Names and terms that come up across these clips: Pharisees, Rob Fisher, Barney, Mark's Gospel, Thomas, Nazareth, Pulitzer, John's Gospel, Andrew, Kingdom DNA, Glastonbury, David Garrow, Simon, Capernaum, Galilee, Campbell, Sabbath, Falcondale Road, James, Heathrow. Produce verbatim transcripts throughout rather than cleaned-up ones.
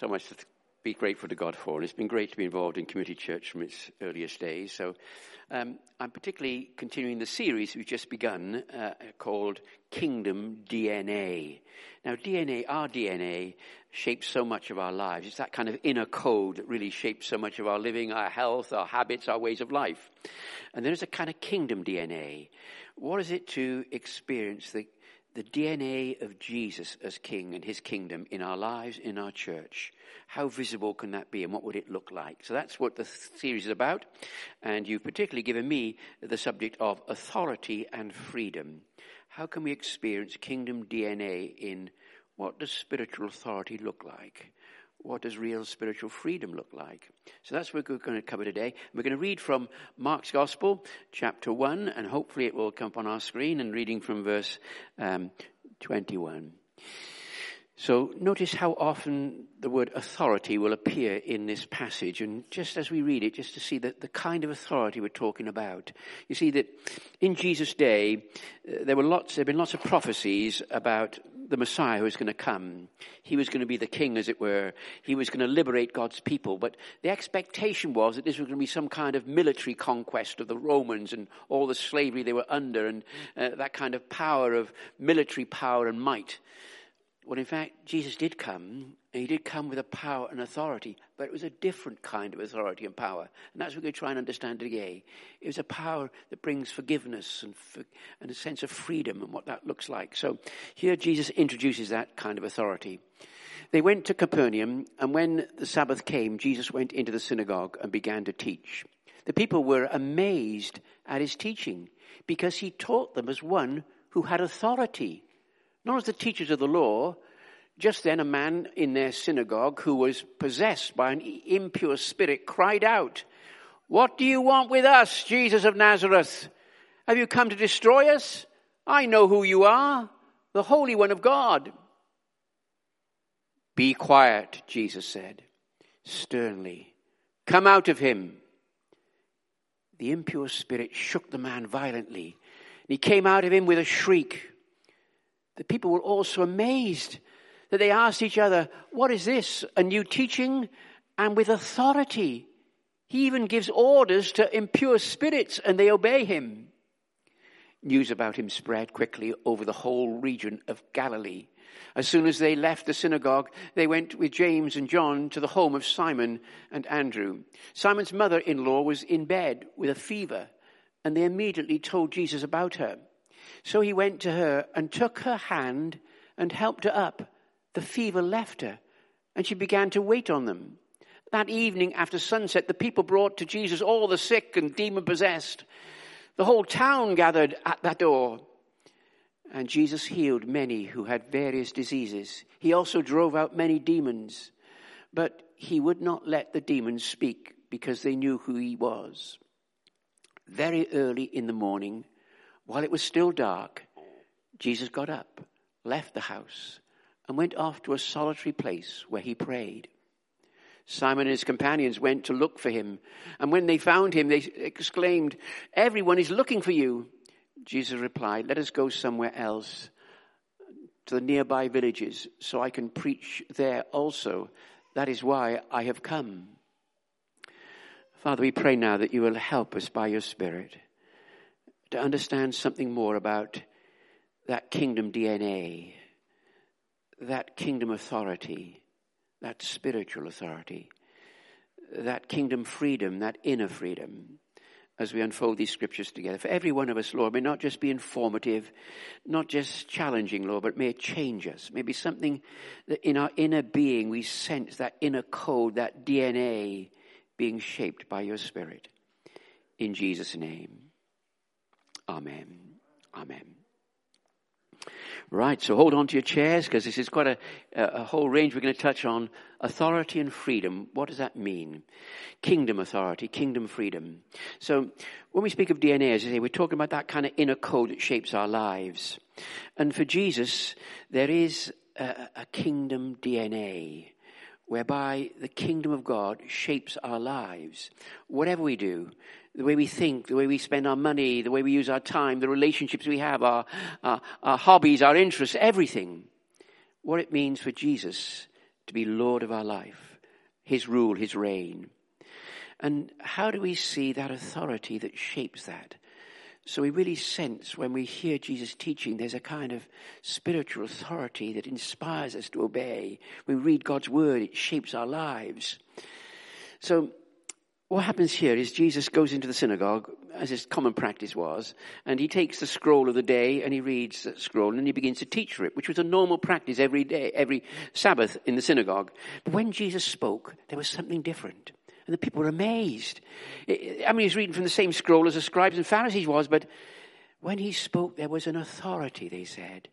so much to be grateful to God for. And it's been great to be involved in Community Church from its earliest days. So um, I'm particularly continuing the series we've just begun uh, called Kingdom D N A. Now D N A, our D N A, shapes so much of our lives. It's that kind of inner code that really shapes so much of our living, our health, our habits, our ways of life. And there's a kind of kingdom D N A. What is it to experience the The D N A of Jesus as King and his kingdom in our lives, in our church? How visible can that be and what would it look like? So that's what the series is about. And you've particularly given me the subject of authority and freedom. How can we experience kingdom D N A in what does spiritual authority look like? What does real spiritual freedom look like? So that's what we're going to cover today. We're going to read from Mark's Gospel, chapter one, and hopefully it will come up on our screen, and reading from verse um, twenty-one. So notice how often the word authority will appear in this passage, and just as we read it, just to see that the kind of authority we're talking about. You see that in Jesus' day, uh, there were lots, there have been lots of prophecies about the Messiah who was going to come. He was going to be the king, as it were. He was going to liberate God's people. But the expectation was that this was going to be some kind of military conquest of the Romans and all the slavery they were under, and uh, that kind of power of military power and might. Well, in fact, Jesus did come, and he did come with a power and authority, but it was a different kind of authority and power. And that's what we're going to try and understand today. It was a power that brings forgiveness and, for, and a sense of freedom and what that looks like. So here Jesus introduces that kind of authority. They went to Capernaum, and when the Sabbath came, Jesus went into the synagogue and began to teach. The people were amazed at his teaching because he taught them as one who had authority, not as the teachers of the law. Just then a man in their synagogue who was possessed by an impure spirit cried out, "What do you want with us, Jesus of Nazareth? Have you come to destroy us? I know who you are, the Holy One of God." "Be quiet," Jesus said sternly. "Come out of him." The impure spirit shook the man violently, and he came out of him with a shriek. The people were also amazed that they asked each other, "What is this? A new teaching, and with authority. He even gives orders to impure spirits, and they obey him." News about him spread quickly over the whole region of Galilee. As soon as they left the synagogue, they went with James and John to the home of Simon and Andrew. Simon's mother-in-law was in bed with a fever, and they immediately told Jesus about her. So he went to her and took her hand and helped her up. The fever left her, and she began to wait on them. That evening after sunset, the people brought to Jesus all the sick and demon-possessed. The whole town gathered at that door. And Jesus healed many who had various diseases. He also drove out many demons. But he would not let the demons speak because they knew who he was. Very early in the morning, while it was still dark, Jesus got up, left the house, and went off to a solitary place where he prayed. Simon and his companions went to look for him, and when they found him, they exclaimed, "Everyone is looking for you." Jesus replied, "Let us go somewhere else, to the nearby villages, so I can preach there also. That is why I have come." Father, we pray now that you will help us by your Spirit to understand something more about that kingdom D N A, that kingdom authority, that spiritual authority, that kingdom freedom, that inner freedom, as we unfold these scriptures together. For every one of us, Lord, may not just be informative, not just challenging, Lord, but may it change us. Maybe something that in our inner being we sense, that inner code, that D N A being shaped by your Spirit. In Jesus' name. Amen. Amen. Right, so hold on to your chairs because this is quite a, a whole range we're going to touch on. Authority and freedom. What does that mean? Kingdom authority, kingdom freedom. So when we speak of D N A, as I say, we're talking about that kind of inner code that shapes our lives. And for Jesus, there is a, a kingdom D N A whereby the kingdom of God shapes our lives. Whatever we do, the way we think, the way we spend our money, the way we use our time, the relationships we have, our, our, our hobbies, our interests, everything. What it means for Jesus to be Lord of our life, his rule, his reign. And how do we see that authority that shapes that? So we really sense when we hear Jesus teaching, there's a kind of spiritual authority that inspires us to obey. We read God's word, it shapes our lives. So what happens here is Jesus goes into the synagogue, as his common practice was, and he takes the scroll of the day and he reads that scroll and he begins to teach from it, which was a normal practice every day, every Sabbath in the synagogue. But when Jesus spoke, there was something different. And the people were amazed. I mean, he's reading from the same scroll as the scribes and Pharisees was, but when he spoke, there was an authority, they said.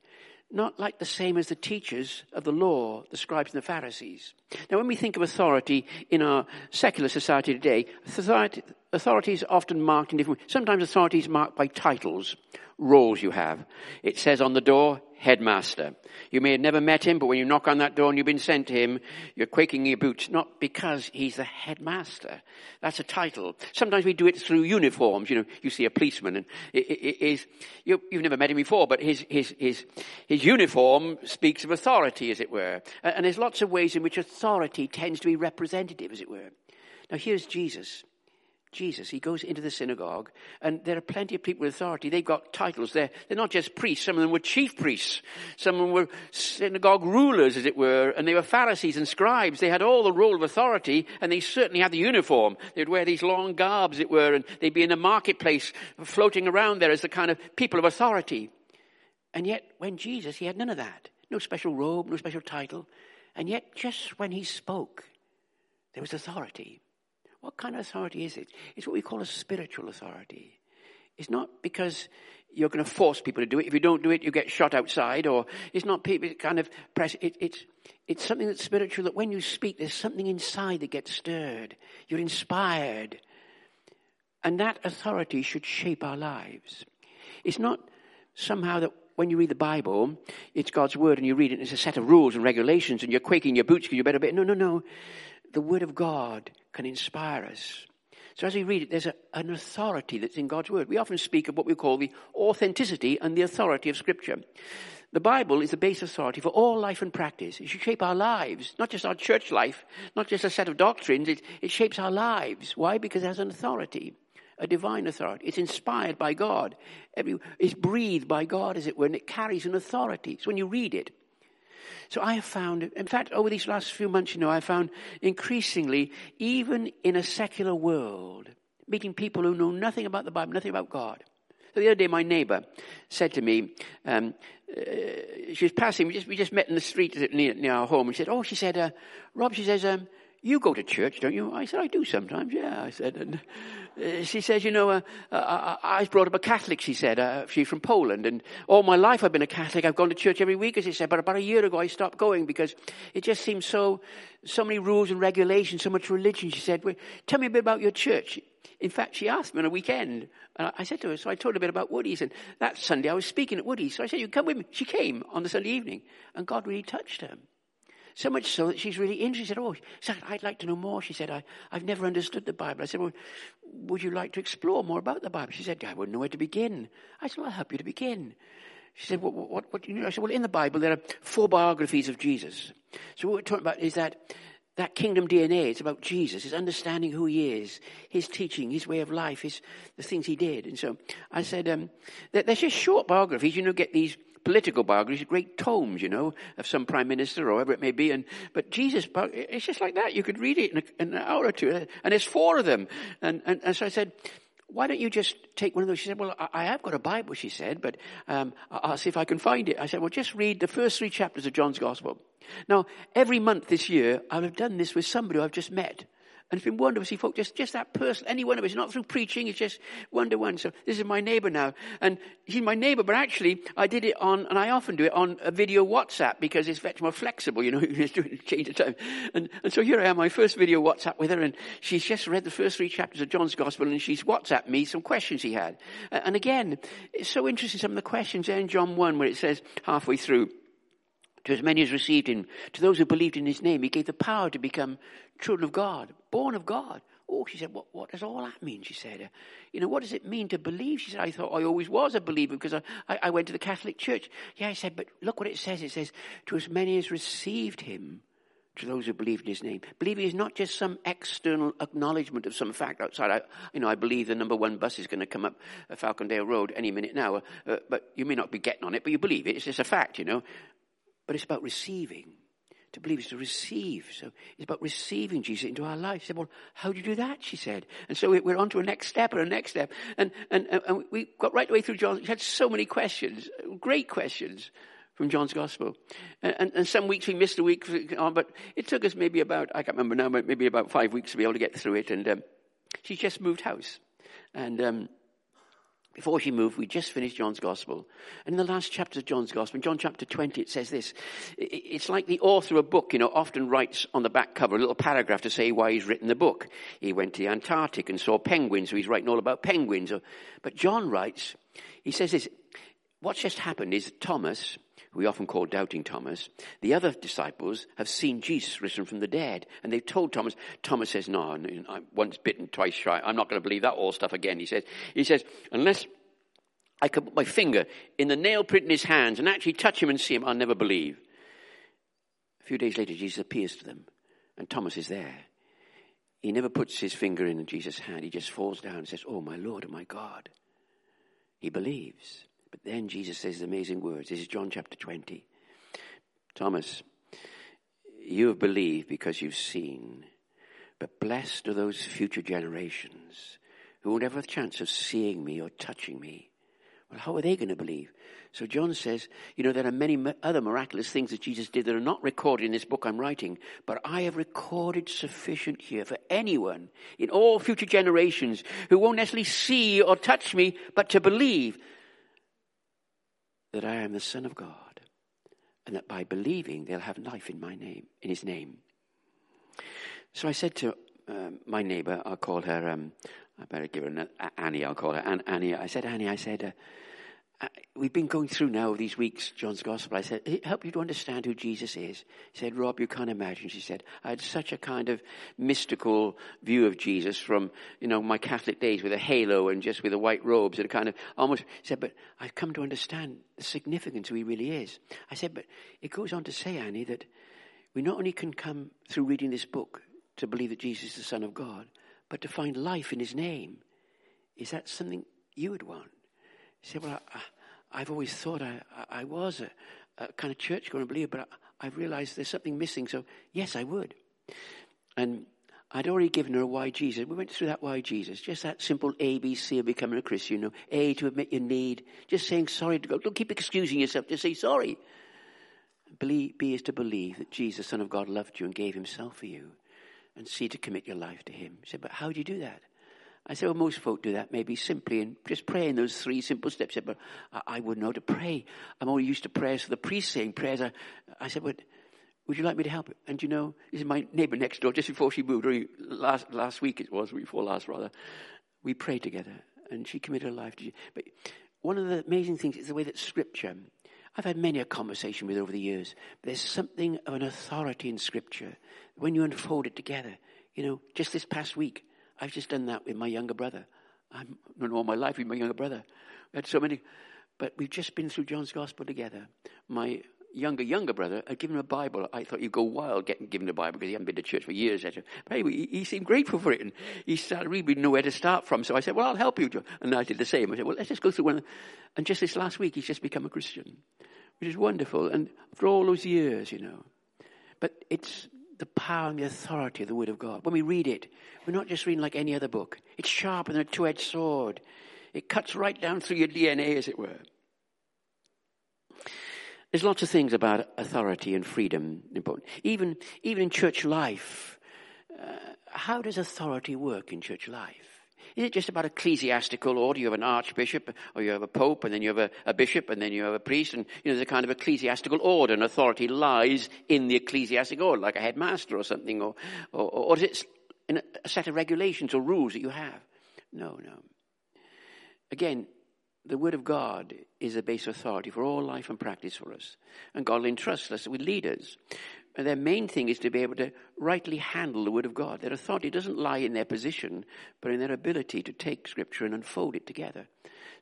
Not like the same as the teachers of the law, the scribes and the Pharisees. Now, when we think of authority in our secular society today, society, authority is often marked in different ways. Sometimes authority is marked by titles, roles you have. It says on the door, headmaster. You may have never met him, but when you knock on that door and you've been sent to him, you're quaking in your boots, not because he's the headmaster. That's a title. Sometimes we do it through uniforms. You know, you see a policeman and it, it, it is, you, you've never met him before, but his, his, his, his uniform speaks of authority, as it were. And there's lots of ways in which authority tends to be representative, as it were. Now, here's Jesus. Jesus, he goes into the synagogue, and there are plenty of people with authority. They've got titles. They're, they're not just priests. Some of them were chief priests. Some of them were synagogue rulers, as it were, and they were Pharisees and scribes. They had all the role of authority, and they certainly had the uniform. They'd wear these long garbs, as it were, and they'd be in the marketplace floating around there as the kind of people of authority. And yet, when Jesus, he had none of that. No special robe, no special title. And yet, just when he spoke, there was authority. What kind of authority is it? It's what we call a spiritual authority. It's not because you're going to force people to do it. If you don't do it, you get shot outside. Or it's not people kind of press. It, it's it's something that's spiritual, that when you speak, there's something inside that gets stirred. You're inspired. And that authority should shape our lives. It's not somehow that when you read the Bible, it's God's word and you read it and it's a set of rules and regulations and you're quaking in your boots because you better be. No, no, no. The word of God can inspire us. So as we read it, there's a, an authority that's in God's word. We often speak of what we call the authenticity and the authority of Scripture. The Bible is the base authority for all life and practice. It should shape our lives, not just our church life, not just a set of doctrines. It, it shapes our lives. Why? Because it has an authority, a divine authority. It's inspired by God. Every, it's breathed by God, as it were, and it carries an authority. It's when you read it. So I have found, in fact, over these last few months, you know, I found increasingly, even in a secular world, meeting people who know nothing about the Bible, nothing about God. So the other day, my neighbour said to me, um, uh, she was passing, we just, we just met in the street near, near our home, and she said, oh, she said, uh, Rob, she says, um, you go to church, don't you? I said, I do sometimes, yeah, I said. And uh, she says, you know, uh, uh, I was brought up a Catholic, she said. Uh, she's from Poland, and all my life I've been a Catholic. I've gone to church every week, as she said, but about a year ago I stopped going because it just seemed so, so many rules and regulations, so much religion. She said, well, tell me a bit about your church. In fact, she asked me on a weekend, and I said to her, so I told her a bit about Woody's, and that Sunday I was speaking at Woody's, so I said, you come with me. She came on the Sunday evening, and God really touched her. So much so that she's really interested. She said, oh, said, I'd like to know more. She said, I, I've never understood the Bible. I said, well, would you like to explore more about the Bible? She said, I wouldn't know where to begin. I said, well, I'll help you to begin. She said, what, what, what do you know? I said, well, in the Bible, there are four biographies of Jesus. So what we're talking about is that that Kingdom D N A. It's about Jesus, his understanding who he is, his teaching, his way of life, his the things he did. And so I said, um, they're, they're just short biographies. You know, get these political biographies, great tomes, you know, of some prime minister or whoever it may be. And but Jesus, it's just like that. You could read it in, a, in an hour or two, and there's four of them. And, and and so I said, why don't you just take one of those? She said, well, I, I have got a Bible, she said, but um, I'll see if I can find it. I said, well, just read the first three chapters of John's Gospel. Now, every month this year, I'll have done this with somebody who I've just met. And it's been wonderful to see folk, just, just that person, any one of us, not through preaching, it's just one-to-one. So this is my neighbour now. And he's my neighbour, but actually I did it on, and I often do it on a video WhatsApp because it's much more flexible, you know, you can just do it, change the time. And, and so here I am, my first video WhatsApp with her, and she's just read the first three chapters of John's Gospel, and she's WhatsApped me some questions she had. And again, it's so interesting, some of the questions there in John one where it says halfway through, to as many as received him, to those who believed in his name, he gave the power to become children of God, born of God. Oh, she said, what, what does all that mean? She said, you know, what does it mean to believe? She said, I thought I always was a believer because I, I, I went to the Catholic Church. Yeah, I said, but look what it says. It says, to as many as received him, to those who believe in his name. Believing is not just some external acknowledgement of some fact outside. I, you know, I believe the number one bus is going to come up Falcondale Road any minute now, uh, but you may not be getting on it, but you believe it. It's just a fact, you know. But it's about receiving. To believe is to receive. So it's about receiving Jesus into our life. She said, well, how do you do that? She said. And so we're on to a next step or a next step. And, and, and we got right the way through John. She had so many questions, great questions from John's Gospel. And, and, and some weeks we missed a week on, but it took us maybe about, I can't remember now, but maybe about five weeks to be able to get through it. And um, she just moved house. And um, before she moved, we just finished John's Gospel. And in the last chapter of John's Gospel, in John chapter twenty, it says this. It's like the author of a book, you know, often writes on the back cover a little paragraph to say why he's written the book. He went to the Antarctic and saw penguins, so he's writing all about penguins. But John writes, he says this, what's just happened is Thomas, who we often call Doubting Thomas, the other disciples have seen Jesus risen from the dead. And they've told Thomas, Thomas says, no, I'm once bitten, twice shy. I'm not going to believe that all stuff again, he says. He says, unless I could put my finger in the nail print in his hands and actually touch him and see him, I'll never believe. A few days later, Jesus appears to them, and Thomas is there. He never puts his finger in Jesus' hand. He just falls down and says, oh, my Lord, oh, my God. He believes. But then Jesus says the amazing words. This is John chapter twenty. Thomas, you have believed because you've seen, but blessed are those future generations who will never have a chance of seeing me or touching me. Well, how are they going to believe? So John says, you know, there are many other miraculous things that Jesus did that are not recorded in this book I'm writing, but I have recorded sufficient here for anyone in all future generations who won't necessarily see or touch me, but to believe that I am the Son of God, and that by believing they'll have life in my name, in his name. So I said to um, my neighbour, I'll call her... Um, I better give her an, Annie, I'll call her. An, Annie, I said, Annie, I said, uh, uh, we've been going through now these weeks, John's Gospel. I said, it helped you to understand who Jesus is. She said, Rob, you can't imagine. She said, I had such a kind of mystical view of Jesus from, you know, my Catholic days with a halo and just with the white robes and a kind of almost, she said, but I've come to understand the significance who he really is. I said, but it goes on to say, Annie, that we not only can come through reading this book to believe that Jesus is the Son of God, but to find life in his name. Is that something you would want? You say, well, I, I, I've always thought I, I, I was a, a kind of churchgoer and believer, but I, I've realized there's something missing, so yes, I would. And I'd already given her a why Jesus. We went through that why Jesus, just that simple A B C of becoming a Christian. You know, A, to admit your need, just saying sorry to God. Don't keep excusing yourself, just say sorry. B, B is to believe that Jesus, the Son of God, loved you and gave himself for you. And see to commit your life to him. He said, but how do you do that? I said, well, most folk do that maybe simply and just pray in those three simple steps. He said, but I, I wouldn't know how to pray. I'm only used to prayers for the priest saying prayers. I, I said, but would you like me to help? And you know, this is my neighbour next door just before she moved, or last, last week it was, before last rather. We prayed together and she committed her life to Jesus. But one of the amazing things is the way that Scripture, I've had many a conversation with over the years. There's something of an authority in Scripture when you unfold it together. You know, just this past week, I've just done that with my younger brother. I've known all my life with my younger brother. We had so many, but we've just been through John's Gospel together. My younger, younger brother had given him a Bible. I thought you'd go wild getting given a Bible because he hadn't been to church for years, et cetera. But anyway, he, he seemed grateful for it, and he started really didn't know where to start from. So I said, well, I'll help you. And I did the same. I said, well, let's just go through one. And just this last week, he's just become a Christian, which is wonderful. And for all those years, you know. But it's the power and the authority of the Word of God. When we read it, we're not just reading like any other book. It's sharper than a two-edged sword. It cuts right down through your D N A, as it were. There's lots of things about authority and freedom important. Even, even in church life, uh, how does authority work in church life? Is it just about ecclesiastical order? You have an archbishop, or you have a pope, and then you have a, a bishop, and then you have a priest, and you know, there's a kind of ecclesiastical order, and authority lies in the ecclesiastical order, like a headmaster or something, or, or, or, or is it in a, a set of regulations or rules that you have? No, no. Again, the Word of God is the base of authority for all life and practice for us. And God will entrust us with leaders. And their main thing is to be able to rightly handle the Word of God. Their authority doesn't lie in their position, but in their ability to take Scripture and unfold it together.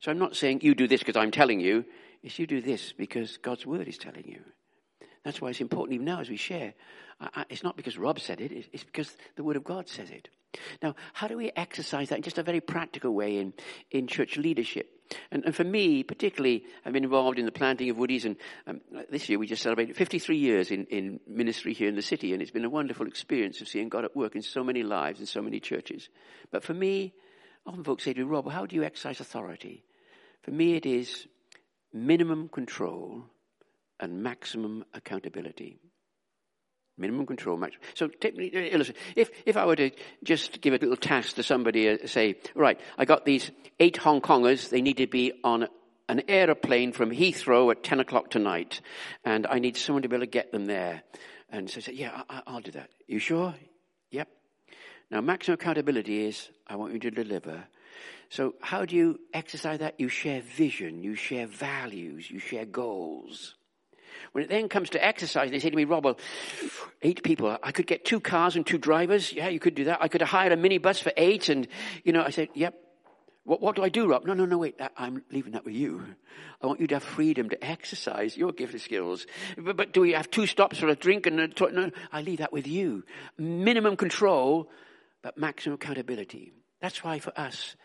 So I'm not saying you do this because I'm telling you. It's you do this because God's Word is telling you. That's why it's important even now as we share. I, I, it's not because Rob said it. It's, it's because the Word of God says it. Now, how do we exercise that in just a very practical way in, in church leadership? And, and for me, particularly, I've been involved in the planting of Woodies, and um, this year we just celebrated fifty-three years in, in ministry here in the city, and it's been a wonderful experience of seeing God at work in so many lives and so many churches. But for me, often folks say to me, Rob, how do you exercise authority? For me, it is minimum control and maximum accountability. Minimum control, maximum. So, take, illustrate. If if I were to just give a little task to somebody, uh, say, right, I got these eight Hong Kongers. They need to be on an aeroplane from Heathrow at ten o'clock tonight, and I need someone to be able to get them there. And so, I said, yeah, I, I'll do that. You sure? Yep. Now, maximum accountability is I want you to deliver. So, how do you exercise that? You share vision, you share values, you share goals. When it then comes to exercise, they say to me, Rob, well, eight people, I could get two cars and two drivers. Yeah, you could do that. I could hire a minibus for eight. And, you know, I said, yep. What, what do I do, Rob? No, no, no, wait. I'm leaving that with you. I want you to have freedom to exercise your gift of skills. But, but do we have two stops for a drink and a toy? No, I leave that with you. Minimum control, but maximum accountability. That's why for us,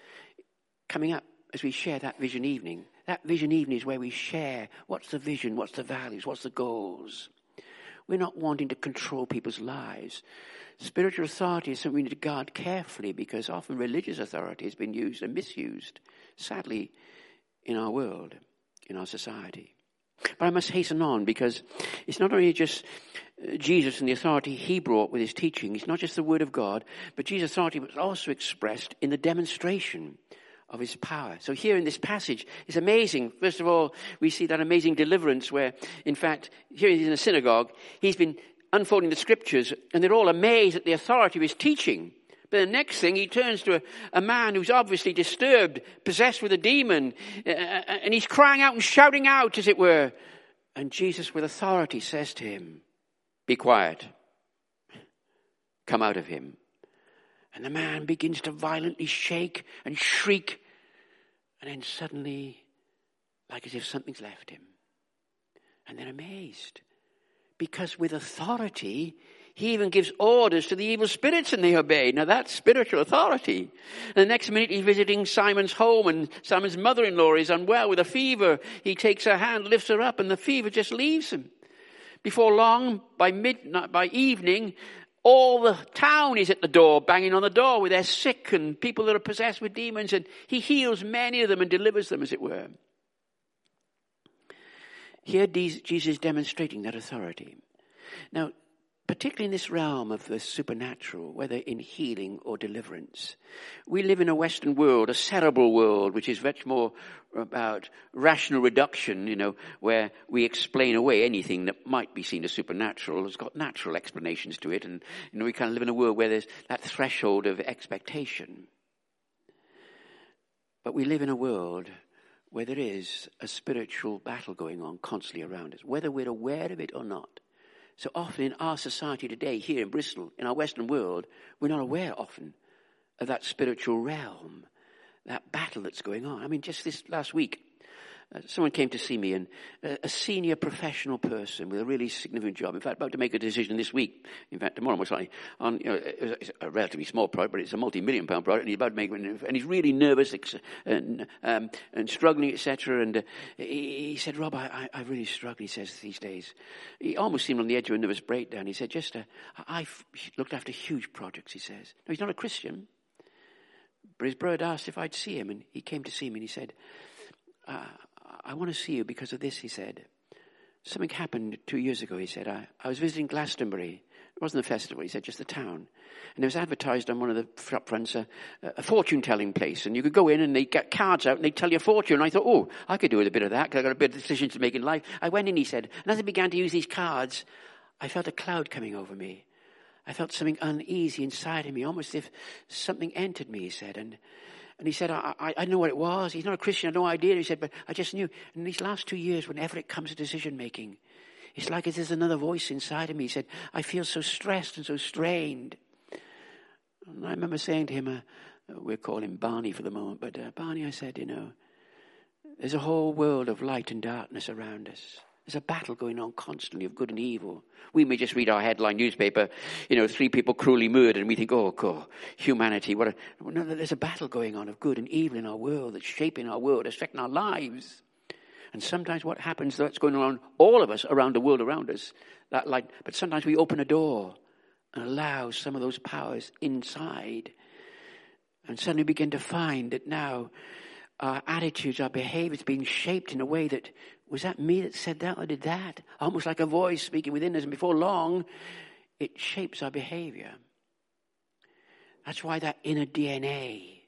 coming up as we share that vision evening, that vision evening is where we share what's the vision, what's the values, what's the goals. We're not wanting to control people's lives. Spiritual authority is something we need to guard carefully because often religious authority has been used and misused, sadly, in our world, in our society. But I must hasten on because it's not only just Jesus and the authority he brought with his teaching. It's not just the Word of God, but Jesus' authority was also expressed in the demonstration of his power. So here in this passage, it's amazing. First of all, we see that amazing deliverance where, in fact, here he's in a synagogue. He's been unfolding the scriptures, and they're all amazed at the authority of his teaching. But the next thing, he turns to a, a man who's obviously disturbed, possessed with a demon, uh, and he's crying out and shouting out, as it were. And Jesus, with authority, says to him, "Be quiet. Come out of him." And the man begins to violently shake and shriek. And then suddenly, like as if something's left him. And they're amazed. Because with authority, he even gives orders to the evil spirits and they obey. Now that's spiritual authority. And the next minute he's visiting Simon's home and Simon's mother-in-law is unwell with a fever. He takes her hand, lifts her up, and the fever just leaves him. Before long, by midnight, by evening, all the town is at the door, banging on the door with their sick and people that are possessed with demons. And he heals many of them and delivers them, as it were. Here Jesus is demonstrating that authority. Now, particularly in this realm of the supernatural, whether in healing or deliverance, we live in a Western world, a cerebral world, which is much more about rational reduction, you know, where we explain away anything that might be seen as supernatural. It's got natural explanations to it. And, you know, we kind of live in a world where there's that threshold of expectation. But we live in a world where there is a spiritual battle going on constantly around us, whether we're aware of it or not. So often in our society today, here in Bristol, in our Western world, we're not aware often of that spiritual realm, that battle that's going on. I mean, just this last week, uh, someone came to see me, and uh, a senior professional person with a really significant job, in fact, about to make a decision this week, in fact, tomorrow, most likely, on, you know, it's a relatively small product, but it's a multi-million pound product, and he's about to make it, and he's really nervous and, um, and struggling, et cetera. And uh, he, he said, Rob, I, I really struggle, he says, these days. He almost seemed on the edge of a nervous breakdown. He said, just, uh, I've looked after huge projects, he says. No, he's not a Christian. But his brother asked if I'd see him, and he came to see me, and he said, uh, I want to see you because of this, he said. Something happened two years ago, he said. I, I was visiting Glastonbury. It wasn't a festival, he said, just the town. And it was advertised on one of the shop fronts, a, a fortune-telling place. And you could go in, and they'd get cards out, and they'd tell you a fortune. And I thought, oh, I could do with a bit of that, because I've got a bit of decisions to make in life. I went in, he said, and as I began to use these cards, I felt a cloud coming over me. I felt something uneasy inside of me, almost as if something entered me, he said. And and he said, I, I, I know what it was. He's not a Christian, I had no idea. He said, but I just knew. And these last two years, whenever it comes to decision-making, it's like there's another voice inside of me. He said, I feel so stressed and so strained. And I remember saying to him, uh, we'll call him Barney for the moment, but uh, Barney, I said, you know, there's a whole world of light and darkness around us. There's a battle going on constantly of good and evil. We may just read our headline newspaper, you know, three people cruelly murdered, and we think, oh, God, humanity. What? A... No, there's a battle going on of good and evil in our world that's shaping our world, affecting our lives. And sometimes what happens, that's going on all of us around the world around us. That light, but sometimes we open a door and allow some of those powers inside, and suddenly begin to find that now our attitudes, our behavior is being shaped in a way that, was that me that said that or did that? Almost like a voice speaking within us, and before long, it shapes our behavior. That's why that inner D N A.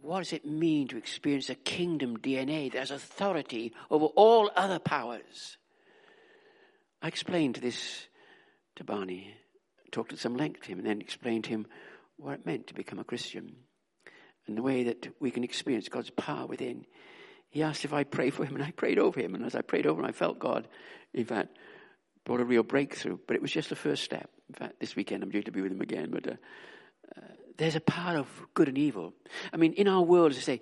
What does it mean to experience a kingdom D N A that has authority over all other powers? I explained this to Barney, talked at some length to him, and then explained to him what it meant to become a Christian and the way that we can experience God's power within. He asked if I'd pray for him, and I prayed over him. And as I prayed over him, I felt God, in fact, brought a real breakthrough. But it was just the first step. In fact, this weekend I'm due to be with him again. But uh, uh, there's a power of good and evil. I mean, in our world, as I say,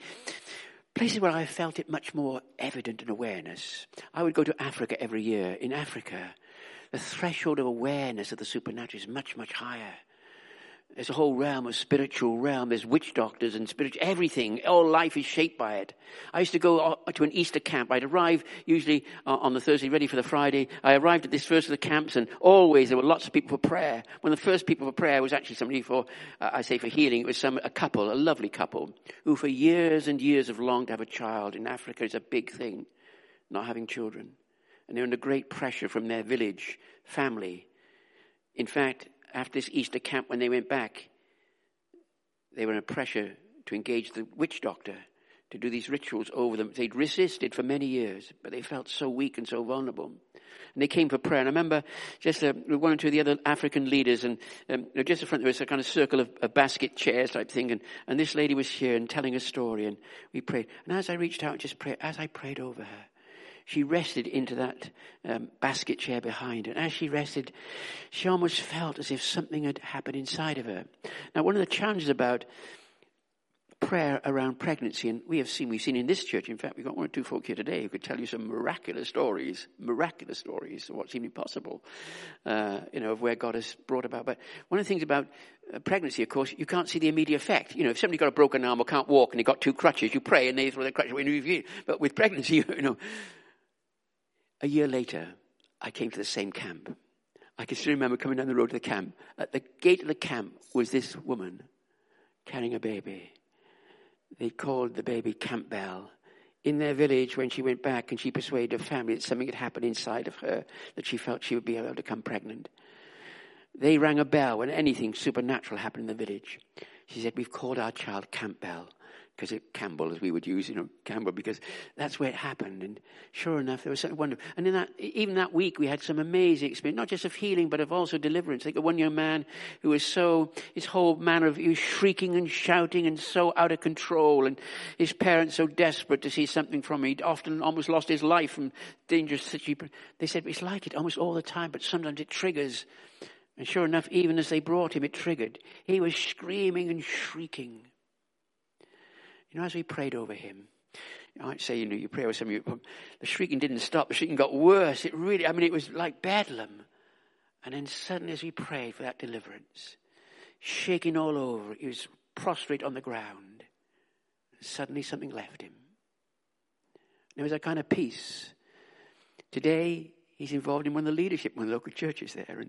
places where I felt it much more evident and awareness. I would go to Africa every year. In Africa, the threshold of awareness of the supernatural is much, much higher. There's a whole realm, a spiritual realm. There's witch doctors and spiritual, everything. All life is shaped by it. I used to go to an Easter camp. I'd arrive usually on the Thursday, ready for the Friday. I arrived at this first of the camps, and always there were lots of people for prayer. One of the first people for prayer was actually somebody for, uh, I say for healing. It was some a couple, a lovely couple, who for years and years have longed to have a child. In Africa, it's a big thing, not having children. And they're under great pressure from their village family. In fact, after this Easter camp, when they went back, they were under pressure to engage the witch doctor to do these rituals over them. They'd resisted for many years, but they felt so weak and so vulnerable. And they came for prayer. And I remember just uh, one or two of the other African leaders, and um, just in front there was a kind of circle of a basket chairs type thing, and, and this lady was here and telling a story, and we prayed. And as I reached out and just prayed, as I prayed over her, she rested into that um, basket chair behind her. And as she rested, she almost felt as if something had happened inside of her. Now, one of the challenges about prayer around pregnancy, and we have seen, we've seen in this church, in fact, we've got one or two folk here today who could tell you some miraculous stories, miraculous stories of what seemed impossible, uh, you know, of where God has brought about. But one of the things about pregnancy, of course, you can't see the immediate effect. You know, if somebody got a broken arm or can't walk and they got two crutches, you pray and they throw their crutches away and you review. But with pregnancy, you know, a year later, I came to the same camp. I can still remember coming down the road to the camp. At the gate of the camp was this woman carrying a baby. They called the baby Campbell. In their village, when she went back and she persuaded her family that something had happened inside of her, that she felt she would be able to come pregnant. They rang a bell when anything supernatural happened in the village. She said, "We've called our child Campbell." Because it Campbell, as we would use, you know, Campbell, because that's where it happened. And sure enough, there was something wonderful. And in that, even that week, we had some amazing experience, not just of healing, but of also deliverance. Like the one young man who was so, his whole manner of, he was shrieking and shouting and so out of control. And his parents so desperate to see something from him. He'd often almost lost his life from dangerous situations. They said, it's like it almost all the time, but sometimes it triggers. And sure enough, even as they brought him, it triggered. He was screaming and shrieking. You know, as we prayed over him, you know, I'd say, you know, you pray over some of you, the shrieking didn't stop, the shrieking got worse. It really, I mean, it was like bedlam. And then suddenly as we prayed for that deliverance, shaking all over, he was prostrate on the ground. And suddenly something left him. There was a kind of peace. Today, he's involved in one of the leadership, one of the local churches there.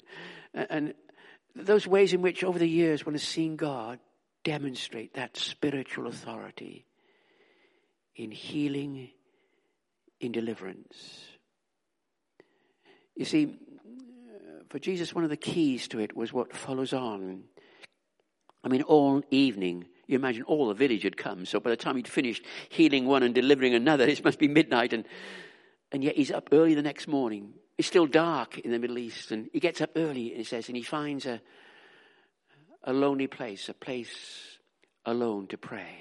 And, and those ways in which over the years one has seen God demonstrate that spiritual authority in healing, in deliverance. You see, for Jesus, one of the keys to it was what follows on. I mean, all evening, you imagine all the village had come, so by the time he'd finished healing one and delivering another, it must be midnight, and and yet he's up early the next morning. It's still dark in the Middle East, and he gets up early, and it says, and he finds a A lonely place, a place alone to pray.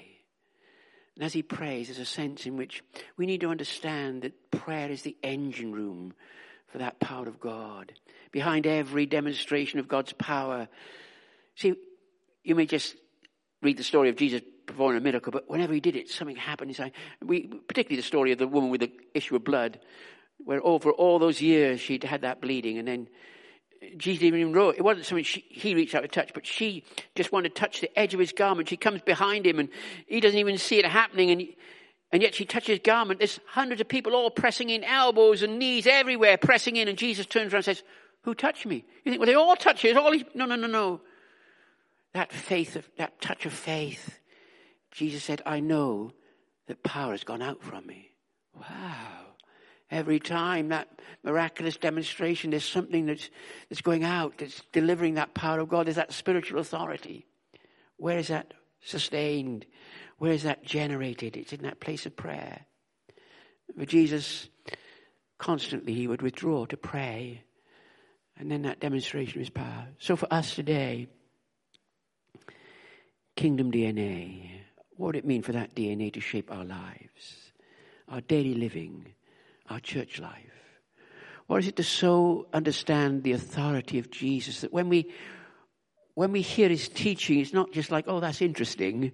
And as he prays, there's a sense in which we need to understand that prayer is the engine room for that power of God. Behind every demonstration of God's power. See, you may just read the story of Jesus performing a miracle, but whenever he did it, something happened inside. We, particularly the story of the woman with the issue of blood. where over all those years she'd had that bleeding, and then Jesus even wrote, it wasn't something she, he reached out to touch, but she just wanted to touch the edge of his garment. She comes behind him and he doesn't even see it happening, and and yet she touches his garment. There's hundreds of people all pressing in, elbows and knees everywhere pressing in, and Jesus turns around and says, "Who touched me?" You think, well, they all touch it. All he, no, no, no, no. That faith, of, that touch of faith. Jesus said, "I know that power has gone out from me." Wow. Every time that miraculous demonstration, there's something that's, that's going out, that's delivering that power of God. There's that spiritual authority. Where is that sustained? Where is that generated? It's in that place of prayer. But Jesus, constantly he would withdraw to pray. And then that demonstration of his power. So for us today, Kingdom D N A. What would it mean for that D N A to shape our lives, our daily living, our church life? What is it to so understand the authority of Jesus that when we, when we hear his teaching, it's not just like, oh, that's interesting,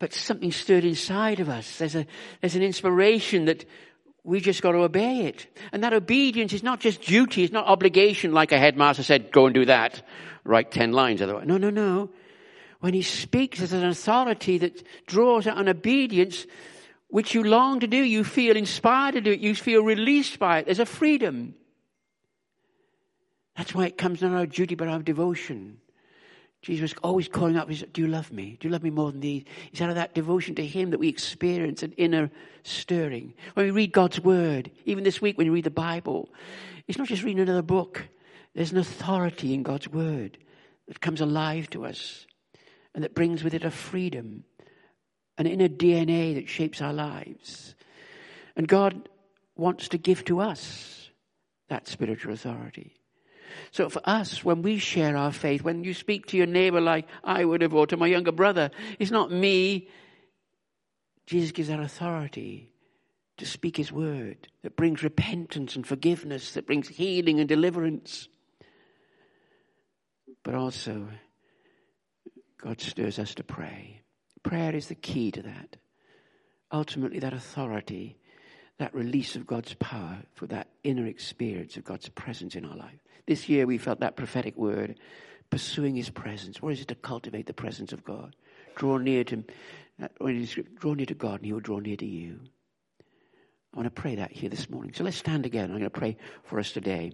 but something stirred inside of us. There's a, there's an inspiration that we just got to obey it. And that obedience is not just duty, it's not obligation, like a headmaster said, go and do that, write ten lines otherwise. No, no, no. When he speaks, there's an authority that draws out an obedience which you long to do, you feel inspired to do it, you feel released by it. There's a freedom. That's why it comes not out of duty but out of devotion. Jesus was always calling out, do you love me? Do you love me more than these? It's out of that devotion to him that we experience an inner stirring. When we read God's word, even this week when you read the Bible, it's not just reading another book. There's an authority in God's word that comes alive to us and that brings with it a freedom, an inner D N A that shapes our lives. And God wants to give to us that spiritual authority. So for us, when we share our faith, when you speak to your neighbor like I would have, or to my younger brother, it's not me. Jesus gives that authority to speak his word that brings repentance and forgiveness, that brings healing and deliverance. But also, God stirs us to pray. Prayer is the key to that. Ultimately, that authority, that release of God's power for that inner experience of God's presence in our life. This year we felt that prophetic word, pursuing his presence. What is it to cultivate the presence of God? Draw near to draw near to God and he will draw near to you. I want to pray that here this morning. So let's stand again. I'm going to pray for us today.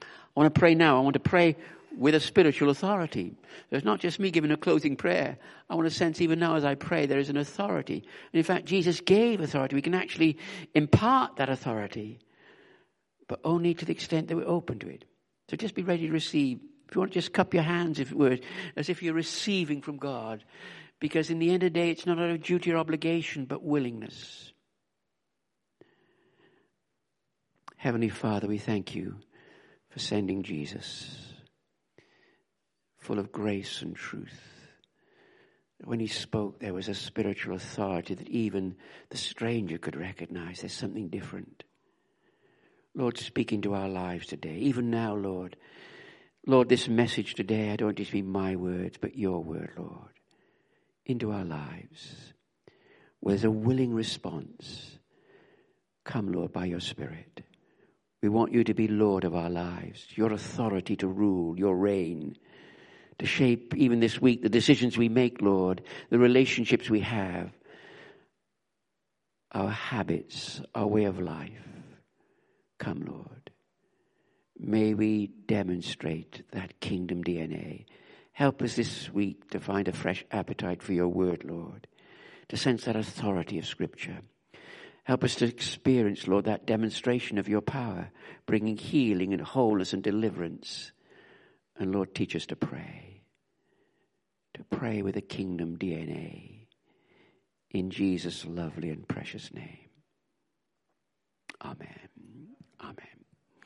I want to pray now. I want to pray with a spiritual authority. There's not just me giving a closing prayer. I want to sense even now as I pray there is an authority. And in fact, Jesus gave authority. We can actually impart that authority, but only to the extent that we're open to it. So just be ready to receive. If you want, just cup your hands, if it were, as if you're receiving from God. Because in the end of the day, it's not out of duty or obligation, but willingness. Heavenly Father, we thank you for sending Jesus, full of grace and truth. When he spoke, there was a spiritual authority that even the stranger could recognize. There's something different. Lord, speak into our lives today. Even now, Lord. Lord, this message today, I don't want it to be my words, but your word, Lord. Into our lives. Where there's a willing response. Come, Lord, by your Spirit. We want you to be Lord of our lives. Your authority to rule, your reign. To shape, even this week, the decisions we make, Lord. The relationships we have. Our habits, our way of life. Come, Lord. May we demonstrate that Kingdom D N A. Help us this week to find a fresh appetite for your word, Lord. To sense that authority of Scripture. Help us to experience, Lord, that demonstration of your power, bringing healing and wholeness and deliverance. And Lord, teach us to pray. To pray with a Kingdom D N A. In Jesus' lovely and precious name. Amen.